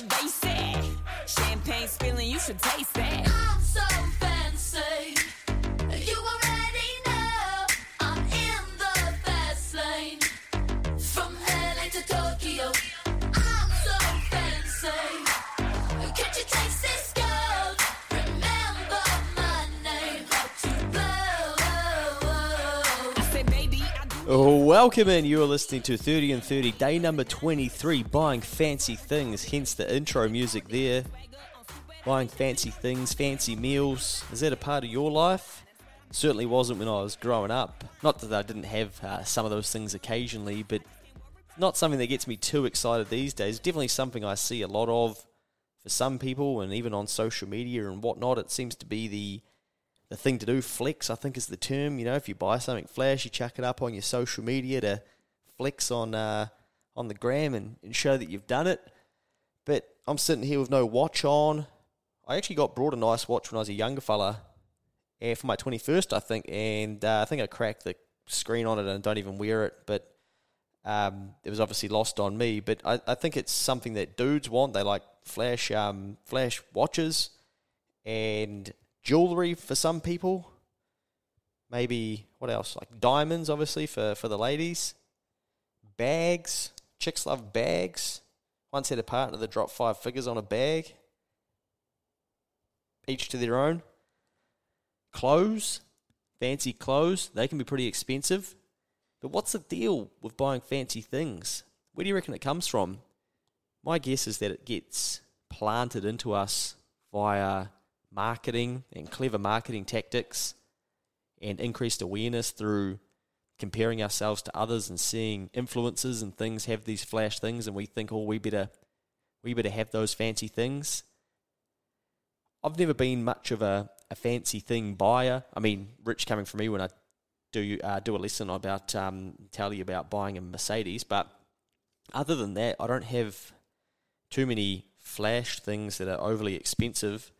the basic. Champagne spilling, you should taste that. I'm so fancy. You already know I'm in the fast lane. From LA to Tokyo, I'm so fancy. Can't you taste this gold? Remember my name. Hope to blow. I said, baby, I do. Welcome in. You are listening to 30 and 30, day number 23, buying fancy things, hence the intro music there. Buying fancy things, fancy meals. Is that a part of your life? Certainly wasn't when I was growing up. Not that I didn't have some of those things occasionally, but not something that gets me too excited these days. Definitely something I see a lot of for some people, and even on social media and whatnot. It seems to be the thing to do. Flex, I think, is the term. You know, if you buy something flash, you chuck it up on your social media to flex on the gram and show that you've done it. But I'm sitting here with no watch on. I actually got brought a nice watch when I was a younger fella for my 21st, I think, and I think I cracked the screen on it and don't even wear it, but it was obviously lost on me. But I think it's something that dudes want. They like flash watches and jewellery for some people. Maybe, what else? Like diamonds, obviously, for the ladies. Bags. Chicks love bags. Once had a partner that dropped 5 figures on a bag. Each to their own. Clothes, fancy clothes, they can be pretty expensive. But what's the deal with buying fancy things? Where do you reckon it comes from? My guess is that it gets planted into us via marketing and clever marketing tactics and increased awareness through comparing ourselves to others and seeing influencers and things have these flash things, and we think, oh, we better have those fancy things. I've never been much of a fancy thing buyer. I mean, rich coming from me when I do a lesson about tell you about buying a Mercedes. But other than that, I don't have too many flash things that are overly expensive.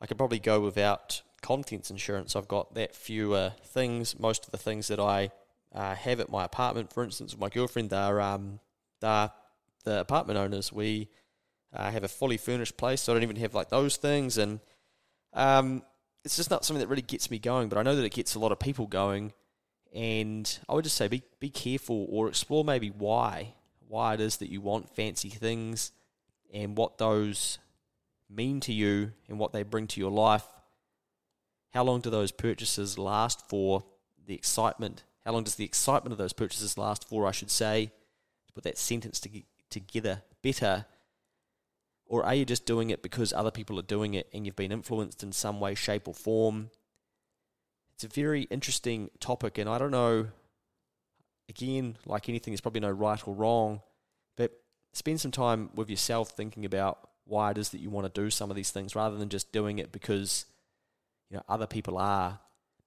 I could probably go without contents insurance. I've got that fewer things. Most of the things that I have at my apartment, for instance, with my girlfriend, they're the apartment owners. I have a fully furnished place, so I don't even have like those things, and it's just not something that really gets me going, but I know that it gets a lot of people going, and I would just say be careful, or explore maybe why it is that you want fancy things, and what those mean to you, and what they bring to your life. How long do those purchases last for, the excitement? How long does the excitement of those purchases last for, I should say, to put that sentence together better? Or are you just doing it because other people are doing it and you've been influenced in some way, shape, or form? It's a very interesting topic, and I don't know, again, like anything, there's probably no right or wrong, but spend some time with yourself thinking about why it is that you want to do some of these things rather than just doing it because, you know, other people are.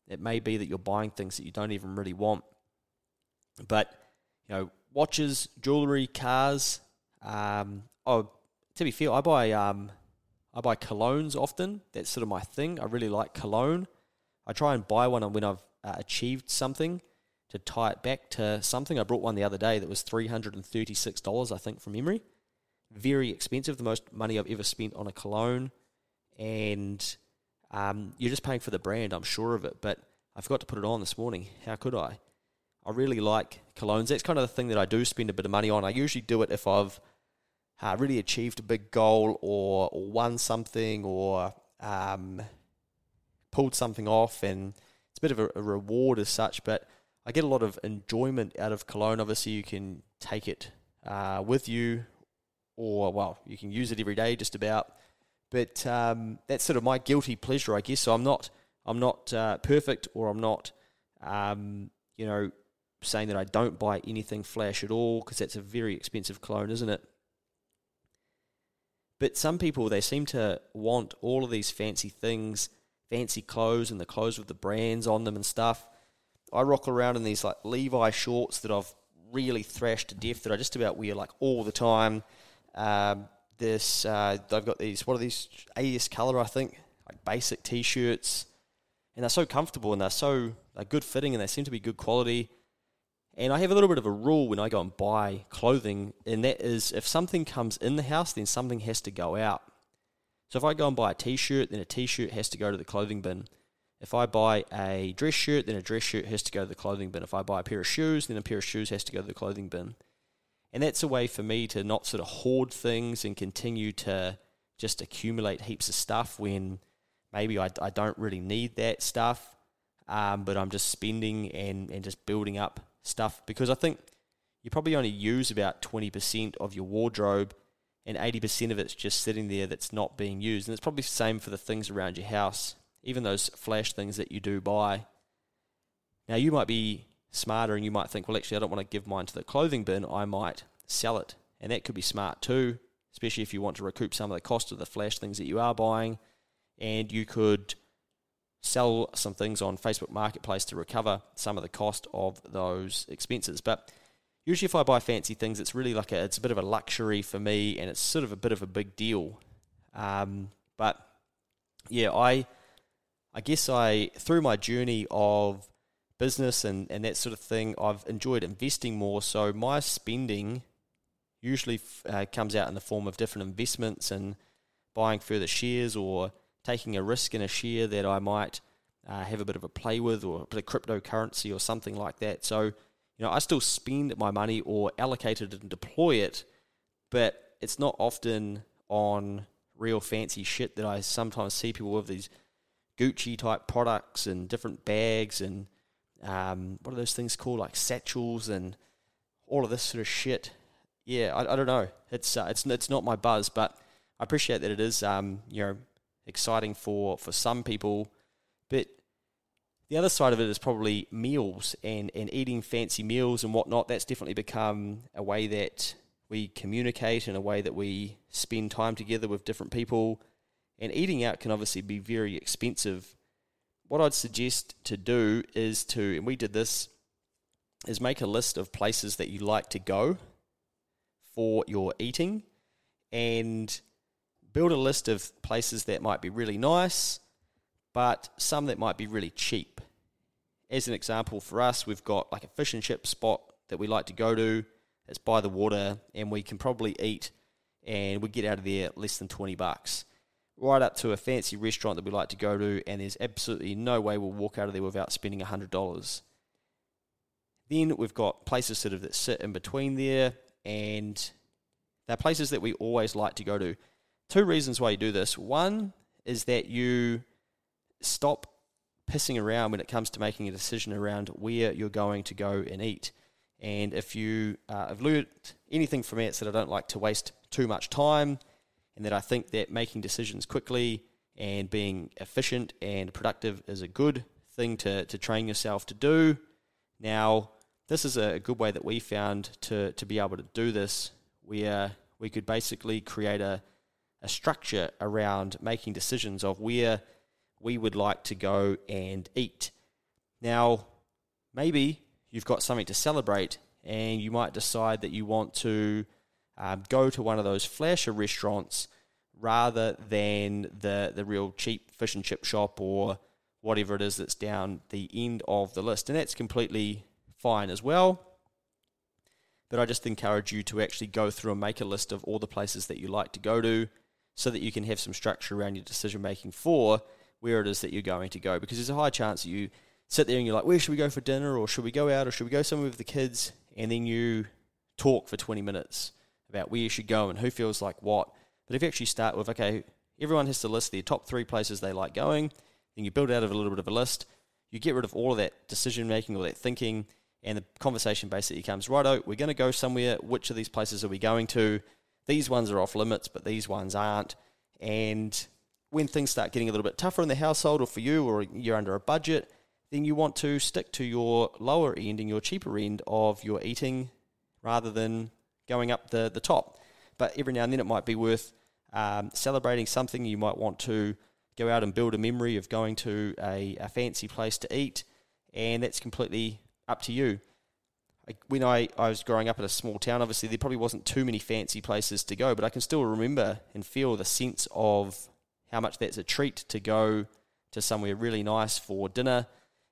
It may be that you're buying things that you don't even really want. But, you know, watches, jewellery, cars, to be fair, I buy colognes often. That's sort of my thing. I really like cologne. I try and buy one when I've achieved something to tie it back to something. I brought one the other day that was $336, I think, from memory. Very expensive, the most money I've ever spent on a cologne. And you're just paying for the brand, I'm sure of it. But I forgot to put it on this morning. How could I? I really like colognes. That's kind of the thing that I do spend a bit of money on. I usually do it if I've really achieved a big goal or won something or pulled something off, and it's a bit of a reward as such, but I get a lot of enjoyment out of cologne. Obviously, you can take it with you, or, well, you can use it every day just about, but that's sort of my guilty pleasure, I guess. So I'm not perfect, or I'm not, you know, saying that I don't buy anything flash at all, because that's a very expensive cologne, isn't it? But some people, they seem to want all of these fancy things, fancy clothes, and the clothes with the brands on them and stuff. I rock around in these like Levi shorts that I've really thrashed to death that I just about wear like all the time. I've got these, what are these, AS Colour, I think, like basic T-shirts. And they're so comfortable, and they're good fitting, and they seem to be good quality. And I have a little bit of a rule when I go and buy clothing, and that is if something comes in the house, then something has to go out. So if I go and buy a t-shirt, then a t-shirt has to go to the clothing bin. If I buy a dress shirt, then a dress shirt has to go to the clothing bin. If I buy a pair of shoes, then a pair of shoes has to go to the clothing bin. And that's a way for me to not sort of hoard things and continue to just accumulate heaps of stuff when maybe I don't really need that stuff, but I'm just spending and just building up stuff, because I think you probably only use about 20% of your wardrobe and 80% of it's just sitting there that's not being used. And it's probably the same for the things around your house, even those flash things that you do buy. Now, you might be smarter and you might think, well, actually, I don't want to give mine to the clothing bin. I might sell it. And that could be smart too, especially if you want to recoup some of the cost of the flash things that you are buying. And you could sell some things on Facebook Marketplace to recover some of the cost of those expenses. But usually if I buy fancy things, it's really like it's a bit of a luxury for me, and it's sort of a bit of a big deal. But yeah, I guess through my journey of business and that sort of thing, I've enjoyed investing more. So my spending usually comes out in the form of different investments and buying further shares, or taking a risk in a share that I might have a bit of a play with, or a bit of cryptocurrency or something like that. So, you know, I still spend my money or allocate it and deploy it, but it's not often on real fancy shit that I sometimes see people with, these Gucci type products and different bags and what are those things called, like satchels and all of this sort of shit. Yeah, I don't know. It's not my buzz, but I appreciate that it is you know, exciting for some people. But the other side of it is probably meals and eating fancy meals and whatnot. That's definitely become a way that we communicate and a way that we spend time together with different people. And eating out can obviously be very expensive. What I'd suggest to do is to, and we did this, is make a list of places that you like to go for your eating, and build a list of places that might be really nice, but some that might be really cheap. As an example, for us, we've got like a fish and chip spot that we like to go to. It's by the water, and we can probably eat, and we get out of there less than $20. Right up to a fancy restaurant that we like to go to, and there's absolutely no way we'll walk out of there without spending $100. Then we've got places sort of that sit in between there, and they're places that we always like to go to. Two reasons why you do this. One is that you stop pissing around when it comes to making a decision around where you're going to go and eat. And if you have learned anything from it, it's that I don't like to waste too much time, and that I think that making decisions quickly and being efficient and productive is a good thing to train yourself to do. Now, this is a good way that we found to be able to do this, where we could basically create a structure around making decisions of where we would like to go and eat. Now, maybe you've got something to celebrate, and you might decide that you want to go to one of those flasher restaurants rather than the real cheap fish and chip shop or whatever it is that's down the end of the list. And that's completely fine as well. But I just encourage you to actually go through and make a list of all the places that you like to go to, so that you can have some structure around your decision-making for where it is that you're going to go. Because there's a high chance that you sit there and you're like, where should we go for dinner, or should we go out, or should we go somewhere with the kids? And then you talk for 20 minutes about where you should go and who feels like what. But if you actually start with, okay, everyone has to list their top 3 places they like going, then you build out of a little bit of a list, you get rid of all of that decision-making, all that thinking, and the conversation basically comes, righto, we're going to go somewhere, which of these places are we going to? These ones are off limits, but these ones aren't. And when things start getting a little bit tougher in the household, or for you, or you're under a budget, then you want to stick to your lower end and your cheaper end of your eating, rather than going up the top. But every now and then it might be worth celebrating something. You might want to go out and build a memory of going to a fancy place to eat, and that's completely up to you. When I was growing up in a small town, obviously there probably wasn't too many fancy places to go, but I can still remember and feel the sense of how much that's a treat to go to somewhere really nice for dinner,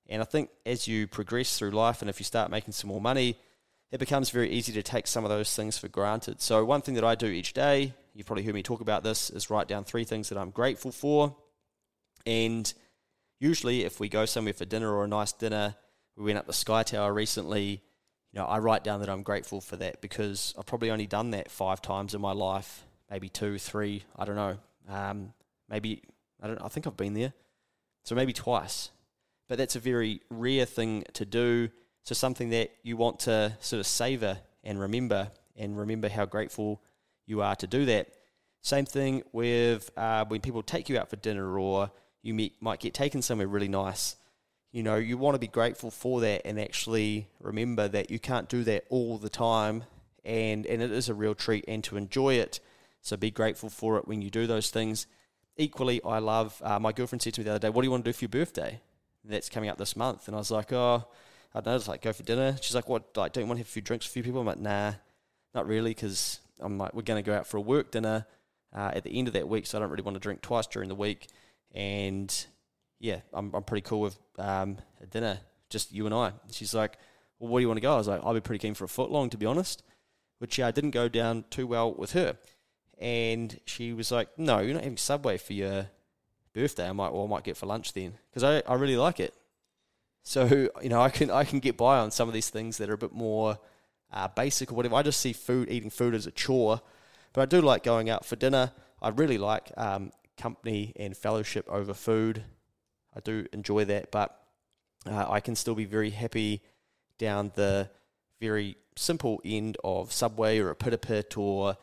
And I think as you progress through life and if you start making some more money, it becomes very easy to take some of those things for granted. So one thing that I do each day, you've probably heard me talk about this, is write down 3 things that I'm grateful for. And usually if we go somewhere for dinner or a nice dinner, we went up the Sky Tower recently, you know, I write down that I'm grateful for that because I've probably only done that 5 times in my life, maybe 2, 3, I don't know. I think I've been there. So maybe twice. But that's a very rare thing to do. So something that you want to sort of savor and remember how grateful you are to do that. Same thing with when people take you out for dinner or you might get taken somewhere really nice. You know, you want to be grateful for that and actually remember that you can't do that all the time and it is a real treat and to enjoy it. So be grateful for it when you do those things. Equally, I love, my girlfriend said to me the other day, what do you want to do for your birthday? That's coming up this month. And I was like, oh, I don't know, just like go for dinner. She's like, what, like, don't you want to have a few drinks with a few people? I'm like, nah, not really, because I'm like, we're going to go out for a work dinner at the end of that week, so I don't really want to drink twice during the week. And yeah, I'm pretty cool with a dinner, just you and I. She's like, well, where do you want to go? I was like, I'll be pretty keen for a foot long, to be honest, which didn't go down too well with her. And she was like, no, you're not having Subway for your birthday. I'm like, well, I might get for lunch then, because I really like it. So, you know, I can get by on some of these things that are a bit more basic or whatever. I just see eating food as a chore, but I do like going out for dinner. I really like company and fellowship over food. I do enjoy that, but I can still be very happy down the very simple end of Subway or a Pita Pit or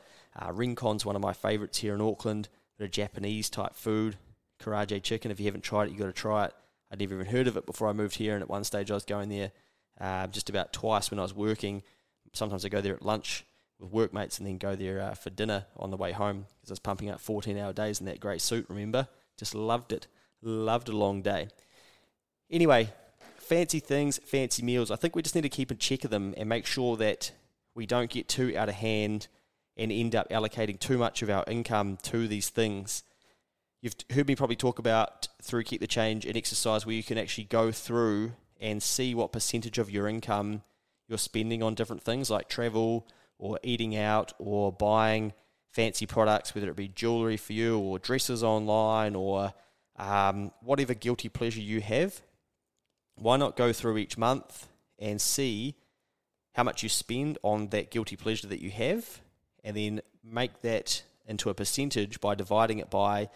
Rincon's one of my favourites here in Auckland, a bit of Japanese type food, Karaage chicken. If you haven't tried it, you've got to try it. I'd never even heard of it before I moved here, and at one stage I was going there just about twice when I was working. Sometimes I go there at lunch with workmates and then go there for dinner on the way home because I was pumping out 14-hour days in that grey suit, remember? Just loved it. Loved a long day. Anyway, fancy things, fancy meals. I think we just need to keep in check of them and make sure that we don't get too out of hand and end up allocating too much of our income to these things. You've heard me probably talk about through Keep the Change an exercise where you can actually go through and see what percentage of your income you're spending on different things like travel or eating out or buying fancy products, whether it be jewellery for you or dresses online or whatever guilty pleasure you have. Why not go through each month and see how much you spend on that guilty pleasure that you have and then make that into a percentage by dividing it by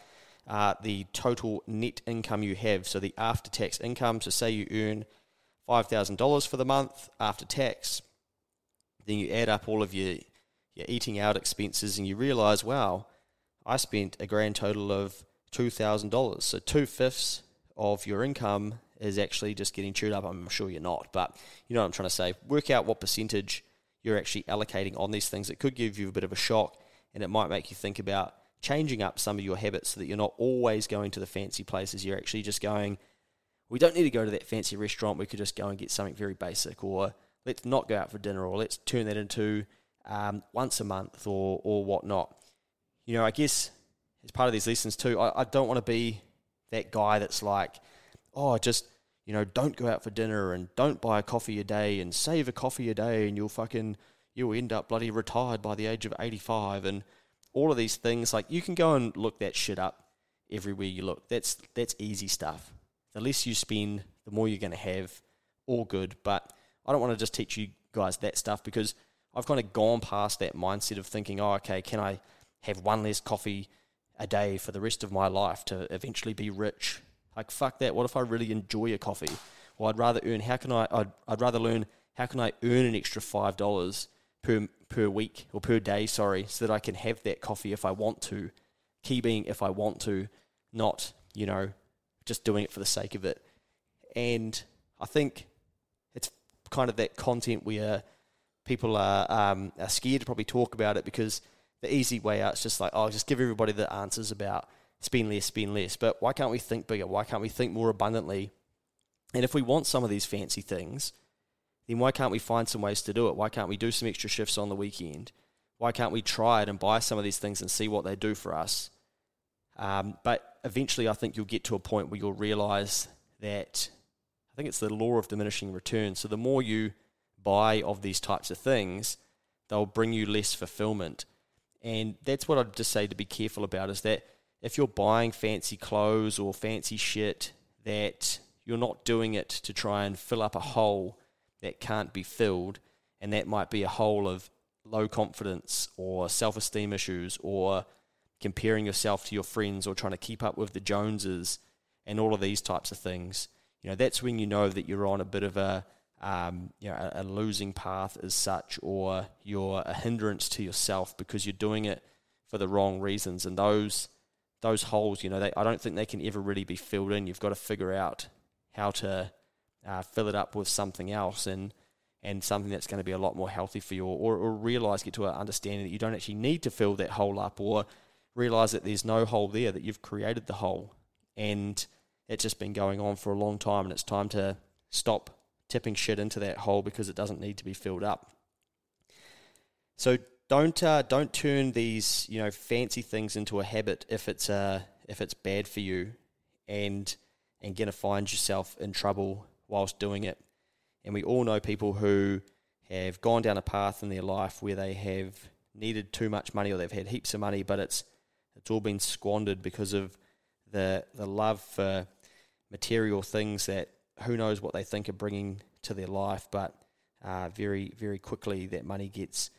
the total net income you have, so the after-tax income. So say you earn $5,000 for the month after tax, then you add up all of your eating out expenses and you realise, wow, I spent a grand total of $2,000. So 2/5 of your income is actually just getting chewed up. I'm sure you're not, but you know what I'm trying to say. Work out what percentage you're actually allocating on these things. It could give you a bit of a shock and it might make you think about changing up some of your habits so that you're not always going to the fancy places. You're actually just going, we don't need to go to that fancy restaurant. We could just go and get something very basic, or let's not go out for dinner, or let's turn that into once a month or whatnot. You know, I guess as part of these lessons too, I don't want to be that guy that's like, oh, just, you know, don't go out for dinner and don't buy a coffee a day and save a coffee a day and you'll end up bloody retired by the age of 85 and all of these things. Like, you can go and look that shit up everywhere you look. That's easy stuff. The less you spend, the more you're going to have. All good, but I don't want to just teach you guys that stuff because I've kind of gone past that mindset of thinking, oh, okay, can I have one less coffee a day for the rest of my life to eventually be rich? Like, fuck that. What if I really enjoy a coffee? Well, I'd rather learn how can I earn an extra $5 per week or per day, so that I can have that coffee if I want to. Key being if I want to, not, you know, just doing it for the sake of it. And I think it's kind of that content where people are scared to probably talk about it because the easy way out is just like, oh, just give everybody the answers about spend less, spend less. But why can't we think bigger? Why can't we think more abundantly? And if we want some of these fancy things, then why can't we find some ways to do it? Why can't we do some extra shifts on the weekend? Why can't we try it and buy some of these things and see what they do for us? But eventually I think you'll get to a point where you'll realise that I think it's the law of diminishing returns. So the more you buy of these types of things, they'll bring you less fulfillment. And that's what I'd just say to be careful about, is that if you're buying fancy clothes or fancy shit, that you're not doing it to try and fill up a hole that can't be filled, and that might be a hole of low confidence or self-esteem issues or comparing yourself to your friends or trying to keep up with the Joneses and all of these types of things. You know, that's when you know that you're on a bit of a losing path as such, or you're a hindrance to yourself because you're doing it for the wrong reasons. And those holes, you know, I don't think they can ever really be filled in. You've got to figure out how to fill it up with something else and something that's going to be a lot more healthy for you, or realise, get to an understanding that you don't actually need to fill that hole up, or realise that there's no hole there, that you've created the hole. And it's just been going on for a long time, and it's time to stop tipping shit into that hole because it doesn't need to be filled up. So don't turn these, you know, fancy things into a habit if it's bad for you, and going to find yourself in trouble whilst doing it. And we all know people who have gone down a path in their life where they have needed too much money, or they've had heaps of money, but it's all been squandered because of the love for material things that who knows what they think are bringing to their life, but very, very quickly that money gets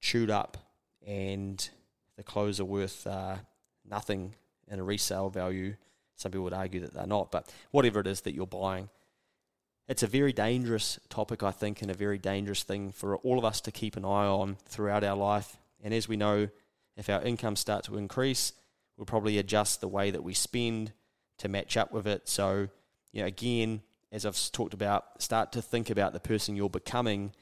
chewed up and the clothes are worth nothing in a resale value. Some people would argue that they're not, but whatever it is that you're buying, it's a very dangerous topic, I think, and a very dangerous thing for all of us to keep an eye on throughout our life. And as we know, if our income starts to increase, we'll probably adjust the way that we spend to match up with it. So, you know, again, as I've talked about, start to think about the person you're becoming,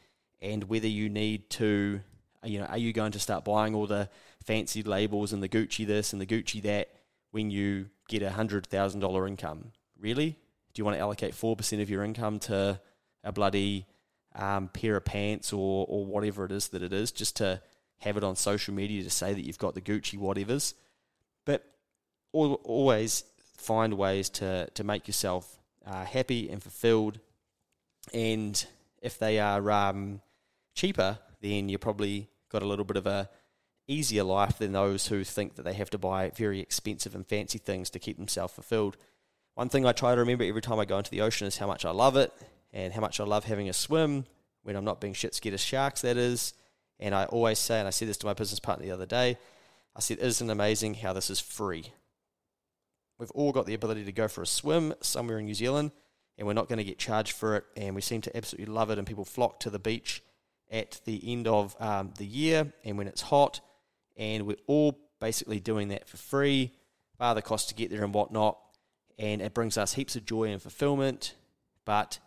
and whether you need to, you know, are you going to start buying all the fancy labels and the Gucci this and the Gucci that when you get a $100,000 income? Really? Do you want to allocate 4% of your income to a bloody pair of pants or whatever it is that it is, just to have it on social media to say that you've got the Gucci whatevers? But always find ways to make yourself happy and fulfilled. And if they are cheaper, then you probably got a little bit of a easier life than those who think that they have to buy very expensive and fancy things to keep themselves fulfilled. One thing I try to remember every time I go into the ocean is how much I love it, and how much I love having a swim when I'm not being shit scared of sharks, that is. And I always say, and I said this to my business partner the other day, I said, isn't it amazing how this is free? We've all got the ability to go for a swim somewhere in New Zealand, and we're not going to get charged for it, and we seem to absolutely love it, and people flock to the beach at the end of the year, and when it's hot, and we're all basically doing that for free, bar the cost to get there and whatnot. And it brings us heaps of joy and fulfillment, but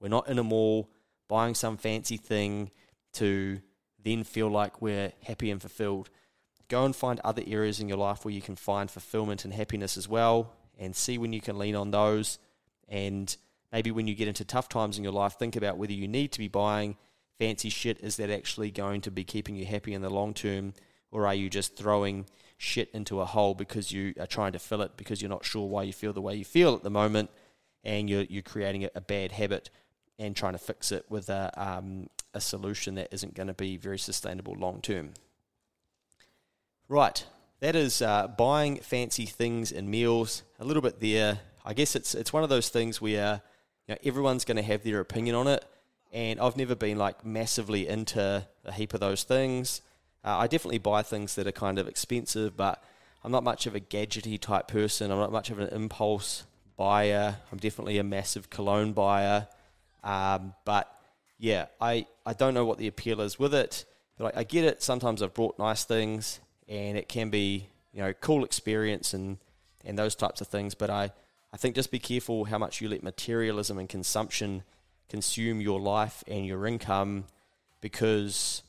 we're not in a mall buying some fancy thing to then feel like we're happy and fulfilled. Go and find other areas in your life where you can find fulfillment and happiness as well, and see when you can lean on those. And maybe when you get into tough times in your life, think about whether you need to be buying fancy shit. Is that actually going to be keeping you happy in the long term, or are you just throwing shit into a hole because you are trying to fill it because you're not sure why you feel the way you feel at the moment, and you're creating a bad habit and trying to fix it with a solution that isn't going to be very sustainable long term. Right, that is buying fancy things and meals. A little bit there. I guess it's one of those things where, you know, everyone's going to have their opinion on it, and I've never been like massively into a heap of those things. I definitely buy things that are kind of expensive, but I'm not much of a gadgety type person. I'm not much of an impulse buyer. I'm definitely a massive cologne buyer. But yeah, I don't know what the appeal is with it, but I get it. Sometimes I've brought nice things, and it can be, you know, cool experience and those types of things. But I think just be careful how much you let materialism and consumption consume your life and your income, because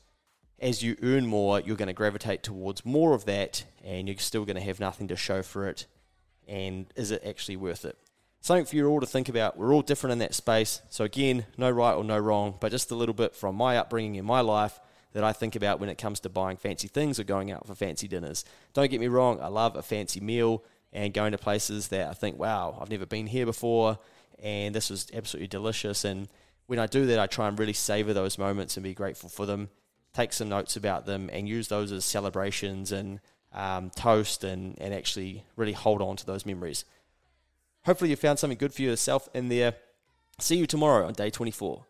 as you earn more, you're going to gravitate towards more of that, and you're still going to have nothing to show for it. And is it actually worth it? Something for you all to think about. We're all different in that space. So again, no right or no wrong, but just a little bit from my upbringing in my life that I think about when it comes to buying fancy things or going out for fancy dinners. Don't get me wrong, I love a fancy meal and going to places that I think, wow, I've never been here before, and this was absolutely delicious. And when I do that, I try and really savor those moments and be grateful for them, take some notes about them, and use those as celebrations and toast, and actually really hold on to those memories. Hopefully you found something good for yourself in there. See you tomorrow on day 24.